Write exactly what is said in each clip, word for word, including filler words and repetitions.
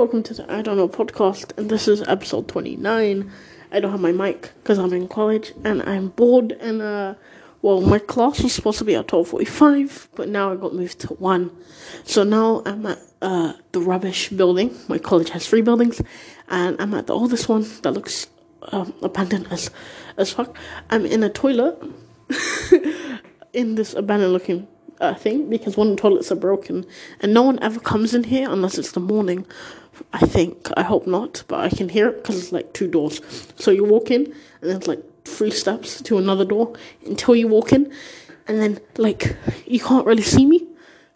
Welcome to the I Don't Know podcast, and this is episode twenty-nine. I don't have my mic because I'm in college and I'm bored, and uh well, my class was supposed to be at twelve forty-five, but now I got moved to one. So now I'm at uh the rubbish building. My college has three buildings, and I'm at the oldest one that looks um, abandoned as as fuck. I'm in a toilet in this abandoned looking Uh, thing, because one of the toilets are broken and no one ever comes in here unless it's the morning, I think. I hope not, but I can hear it because it's like two doors. So you walk in and there's like three steps to another door until you walk in, and then like you can't really see me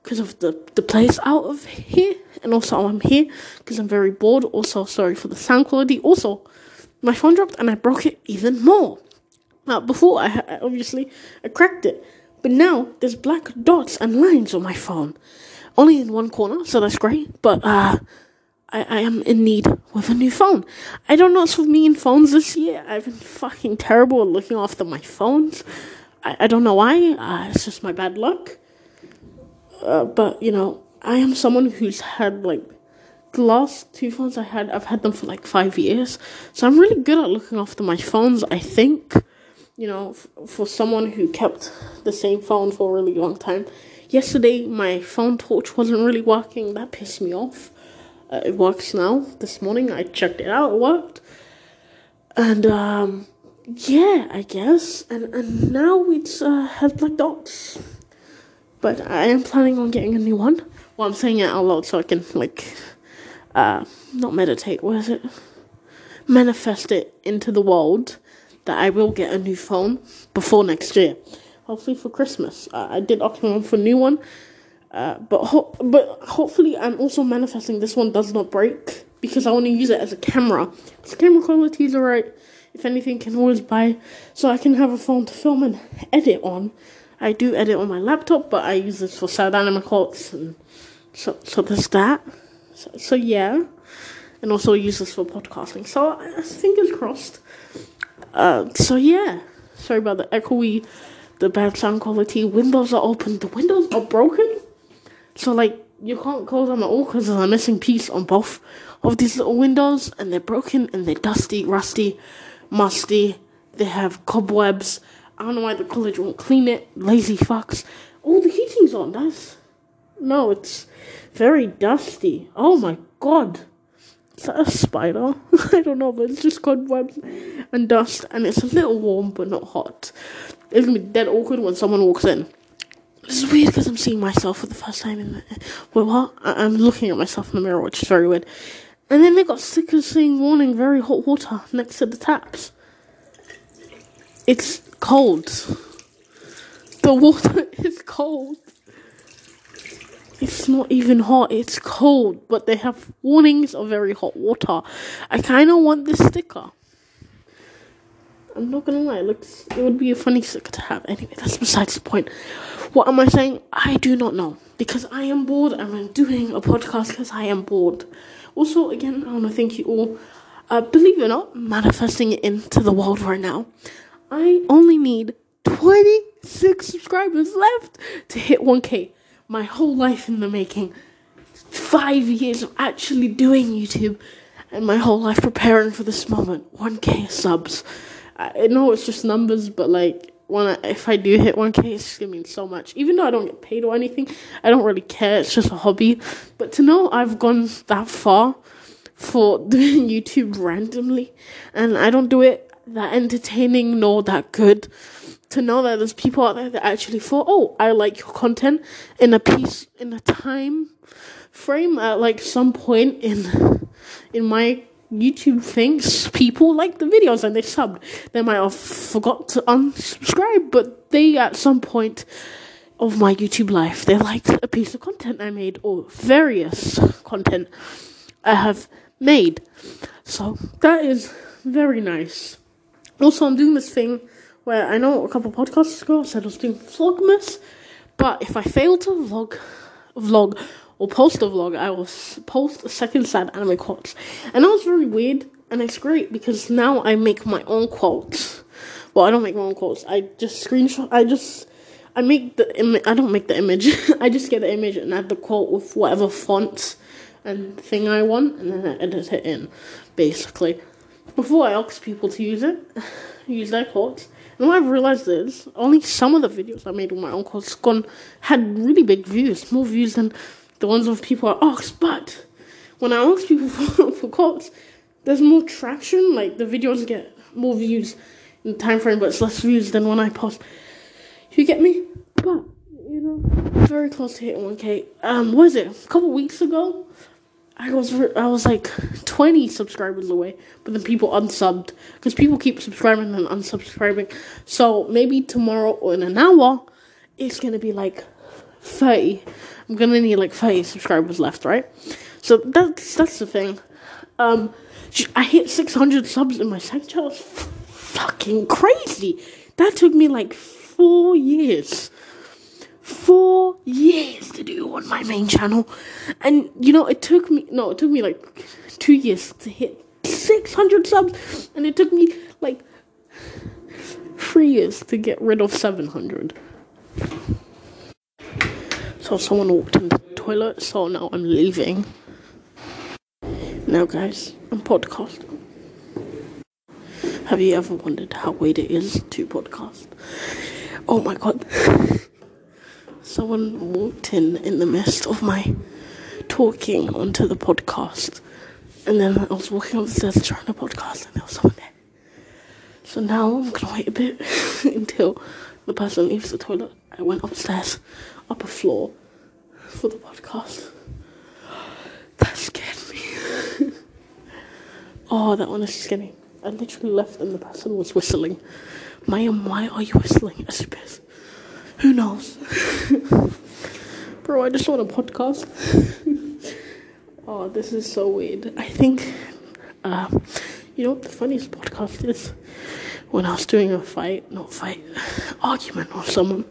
because of the, the place out of here, and also I'm here because I'm very bored. Also, sorry for the sound quality. Also, my phone dropped and I broke it even more. Now, before I, I obviously I cracked it, but now there's black dots and lines on my phone, only in one corner, so that's great. But uh, I, I am in need with a new phone. I don't know what's with me and phones this year. I've been fucking terrible at looking after my phones. I, I don't know why. Uh, it's just my bad luck. Uh, but you know, I am someone who's had like the last two phones I had. I've had them for like five years, so I'm really good at looking after my phones, I think. You know, f- for someone who kept the same phone for a really long time. Yesterday, my phone torch wasn't really working. That pissed me off. Uh, it works now. This morning, I checked it out. It worked. And, um, yeah, I guess. And and now it's uh, has black dots. But I am planning on getting a new one. Well, I'm saying it out loud so I can, like, uh, not meditate. What is it? Manifest it into the world that I will get a new phone before next year, hopefully for Christmas. Uh, I did opt on for a new one, uh, but ho- but hopefully I'm also manifesting this one does not break, because I want to use it as a camera. The camera quality is alright. If anything, can always buy, so I can have a phone to film and edit on. I do edit on my laptop, but I use this for sad anime quotes, and so so there's that. So, so yeah, and also use this for podcasting. So fingers crossed. Uh, so yeah, sorry about the echoey, the bad sound quality. Windows are open, the windows are broken, so like, you can't close them at all, because there's a missing piece on both of these little windows, and they're broken, and they're dusty, rusty, musty, they have cobwebs. I don't know why the college won't clean it, lazy fucks. Oh, the heating's on, that's, no, it's very dusty, oh my god. Is that a spider? I don't know, but it's just cobwebs and dust, and it's a little warm, but not hot. It's gonna be dead awkward when someone walks in. This is weird, because I'm seeing myself for the first time in the... Wait, what? I- I'm looking at myself in the mirror, which is very weird. And then they got stickers saying, warning, very hot water, next to the taps. It's cold. The water is cold. It's not even hot, it's cold, but they have warnings of very hot water. I kind of want this sticker. I'm not gonna lie, it looks, it would be a funny sticker to have. Anyway, that's besides the point. What am I saying? I do not know, because I am bored, and I'm doing a podcast because I am bored. Also, again, I want to thank you all. Uh, believe it or not, manifesting it into the world right now. I only need twenty-six subscribers left to hit one K. My whole life in the making, five years of actually doing YouTube, and my whole life preparing for this moment, one K subs. I know it's just numbers, but like, when I, if I do hit one K, it's going to mean so much. Even though I don't get paid or anything, I don't really care, it's just a hobby. But to know I've gone that far for doing YouTube randomly, and I don't do it that entertaining nor that good, to know that there's people out there that actually thought, oh, I like your content, in a piece, in a time frame, at like some point in in my YouTube things, people liked the videos and they subbed. They might have forgot to unsubscribe, but they at some point of my YouTube life, they liked a piece of content I made, or various content I have made. So that is very nice. Also, I'm doing this thing where I know a couple of podcasts ago I said I was doing Vlogmas, but if I fail to vlog, vlog or post a vlog, I will post a second sad anime quotes. And that was very weird, and it's great because now I make my own quotes. Well, I don't make my own quotes. I just screenshot. I just I make the Im- I don't make the image. I just get the image and add the quote with whatever font and thing I want, and then I edit it in, basically, before I ask people to use it, use their quotes. And what I've realized is, only some of the videos I made with my own quotes gone, had really big views, more views than the ones of people I asked, but when I ask people for, for quotes, there's more traction, like, the videos get more views in the time frame, but it's less views than when I post, you get me? But, you know, very close to hitting one K, um, what is it, a couple weeks ago, I was, I was like, twenty subscribers away, but then people unsubbed, because people keep subscribing and unsubscribing, so maybe tomorrow, or in an hour, it's gonna be like, thirty, I'm gonna need like thirty subscribers left, right? So that's that's the thing. Um, I hit six hundred subs in my second channel. It's f- fucking crazy. That took me like four years, four years to do on my main channel, and you know it took me no, it took me like two years to hit six hundred subs, and it took me like three years to get rid of seven hundred. So someone walked in the toilet, so now I'm leaving. Now guys, I'm podcasting. Have you ever wondered how weird it is to podcast? Oh my god. Someone walked in in the midst of my talking onto the podcast. And then I was walking up the stairs trying to podcast and there was someone there. So now I'm going to wait a bit until the person leaves the toilet. I went upstairs. Upper floor for the podcast. That scared me. Oh, that one is skinny. I literally left and the person was whistling. Mayim, why are you whistling? As Who knows? Bro, I just want a podcast. Oh, this is so weird. I think, uh, you know what the funniest podcast is? When I was doing a fight, not fight, argument with someone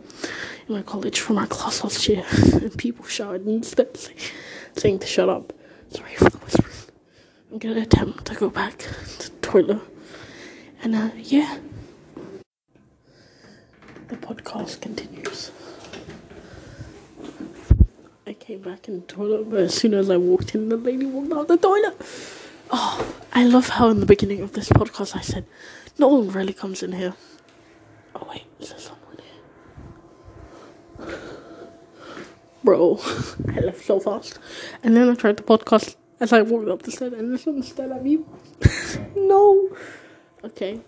in my college from our class last year, and people shouted instead, saying to shut up. Sorry for the whispering. I'm gonna attempt to go back to the toilet. And uh, yeah. The podcast continues. I came back in the toilet, but as soon as I walked in, the lady walked out the toilet. Oh, I love how in the beginning of this podcast I said, no one really comes in here. Oh wait, is there someone? Bro, I left so fast. And then I tried to podcast as I walked up the stairs and this one stared at me. No. Okay.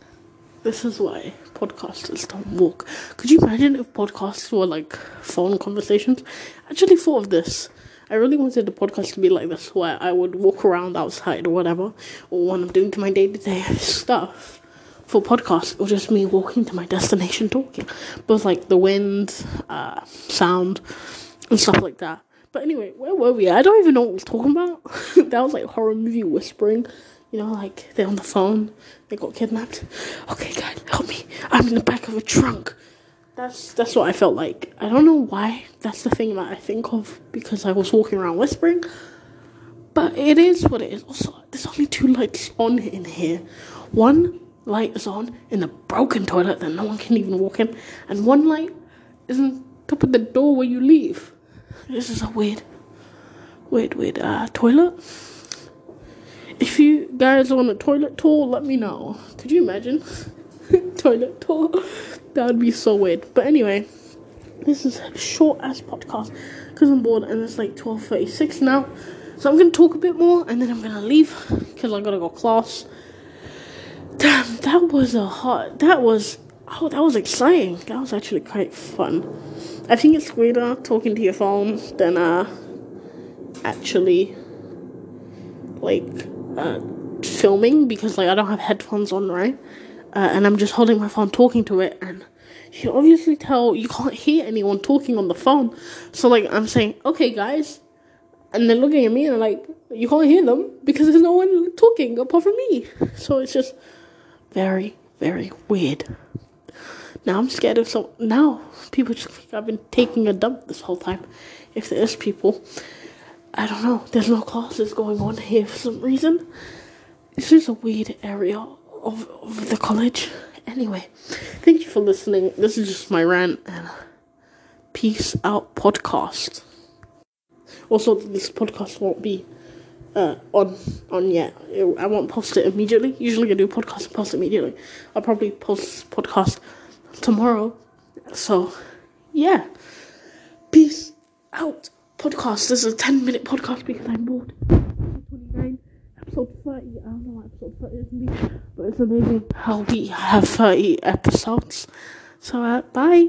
This is why podcasters don't walk. Could you imagine if podcasts were like phone conversations? I actually thought of this. I really wanted the podcast to be like this where I would walk around outside or whatever, or when I'm doing my day-to-day stuff. For podcasts, it was just me walking to my destination talking. Both like the wind, uh, sound, and stuff like that. But anyway, where were we? I don't even know what I was talking about. That was like horror movie whispering. You know, like they're on the phone. They got kidnapped. Okay, God, help me. I'm in the back of a trunk. That's that's what I felt like. I don't know why. That's the thing that I think of because I was walking around whispering. But it is what it is. Also, there's only two lights on in here. One light is on in the broken toilet that no one can even walk in. And one light is on top of the door where you leave. This is a weird, weird, weird uh, toilet. If you guys want a toilet tour, let me know. Could you imagine? Toilet tour? That would be so weird. But anyway, this is a short-ass podcast because I'm bored and it's like twelve thirty-six now. So I'm going to talk a bit more and then I'm going to leave because I've got to go class. Damn, that was a hot... That was... Oh, that was exciting. That was actually quite fun. I think it's weirder talking to your phone than, uh, actually, like, uh, filming. Because, like, I don't have headphones on, right? Uh, and I'm just holding my phone talking to it. And you can obviously tell you can't hear anyone talking on the phone. So, like, I'm saying, okay, guys. And they're looking at me and, like, you can't hear them. Because there's no one talking apart from me. So it's just very, very weird. Now I'm scared of some. Now people just think I've been taking a dump this whole time. If there is people, I don't know. There's no classes going on here for some reason. This is a weird area of, of the college. Anyway, thank you for listening. This is just my rant and peace out podcast. Also, this podcast won't be uh, on, on yet. I won't post it immediately. Usually I do podcast and post it immediately. I'll probably post podcast tomorrow. So, yeah. Peace out. Podcast. This is a ten minute podcast because I'm bored. twenty-nine, episode thirty. I don't know what episode thirty is going to be, but it's amazing how we have thirty episodes. So, uh, bye.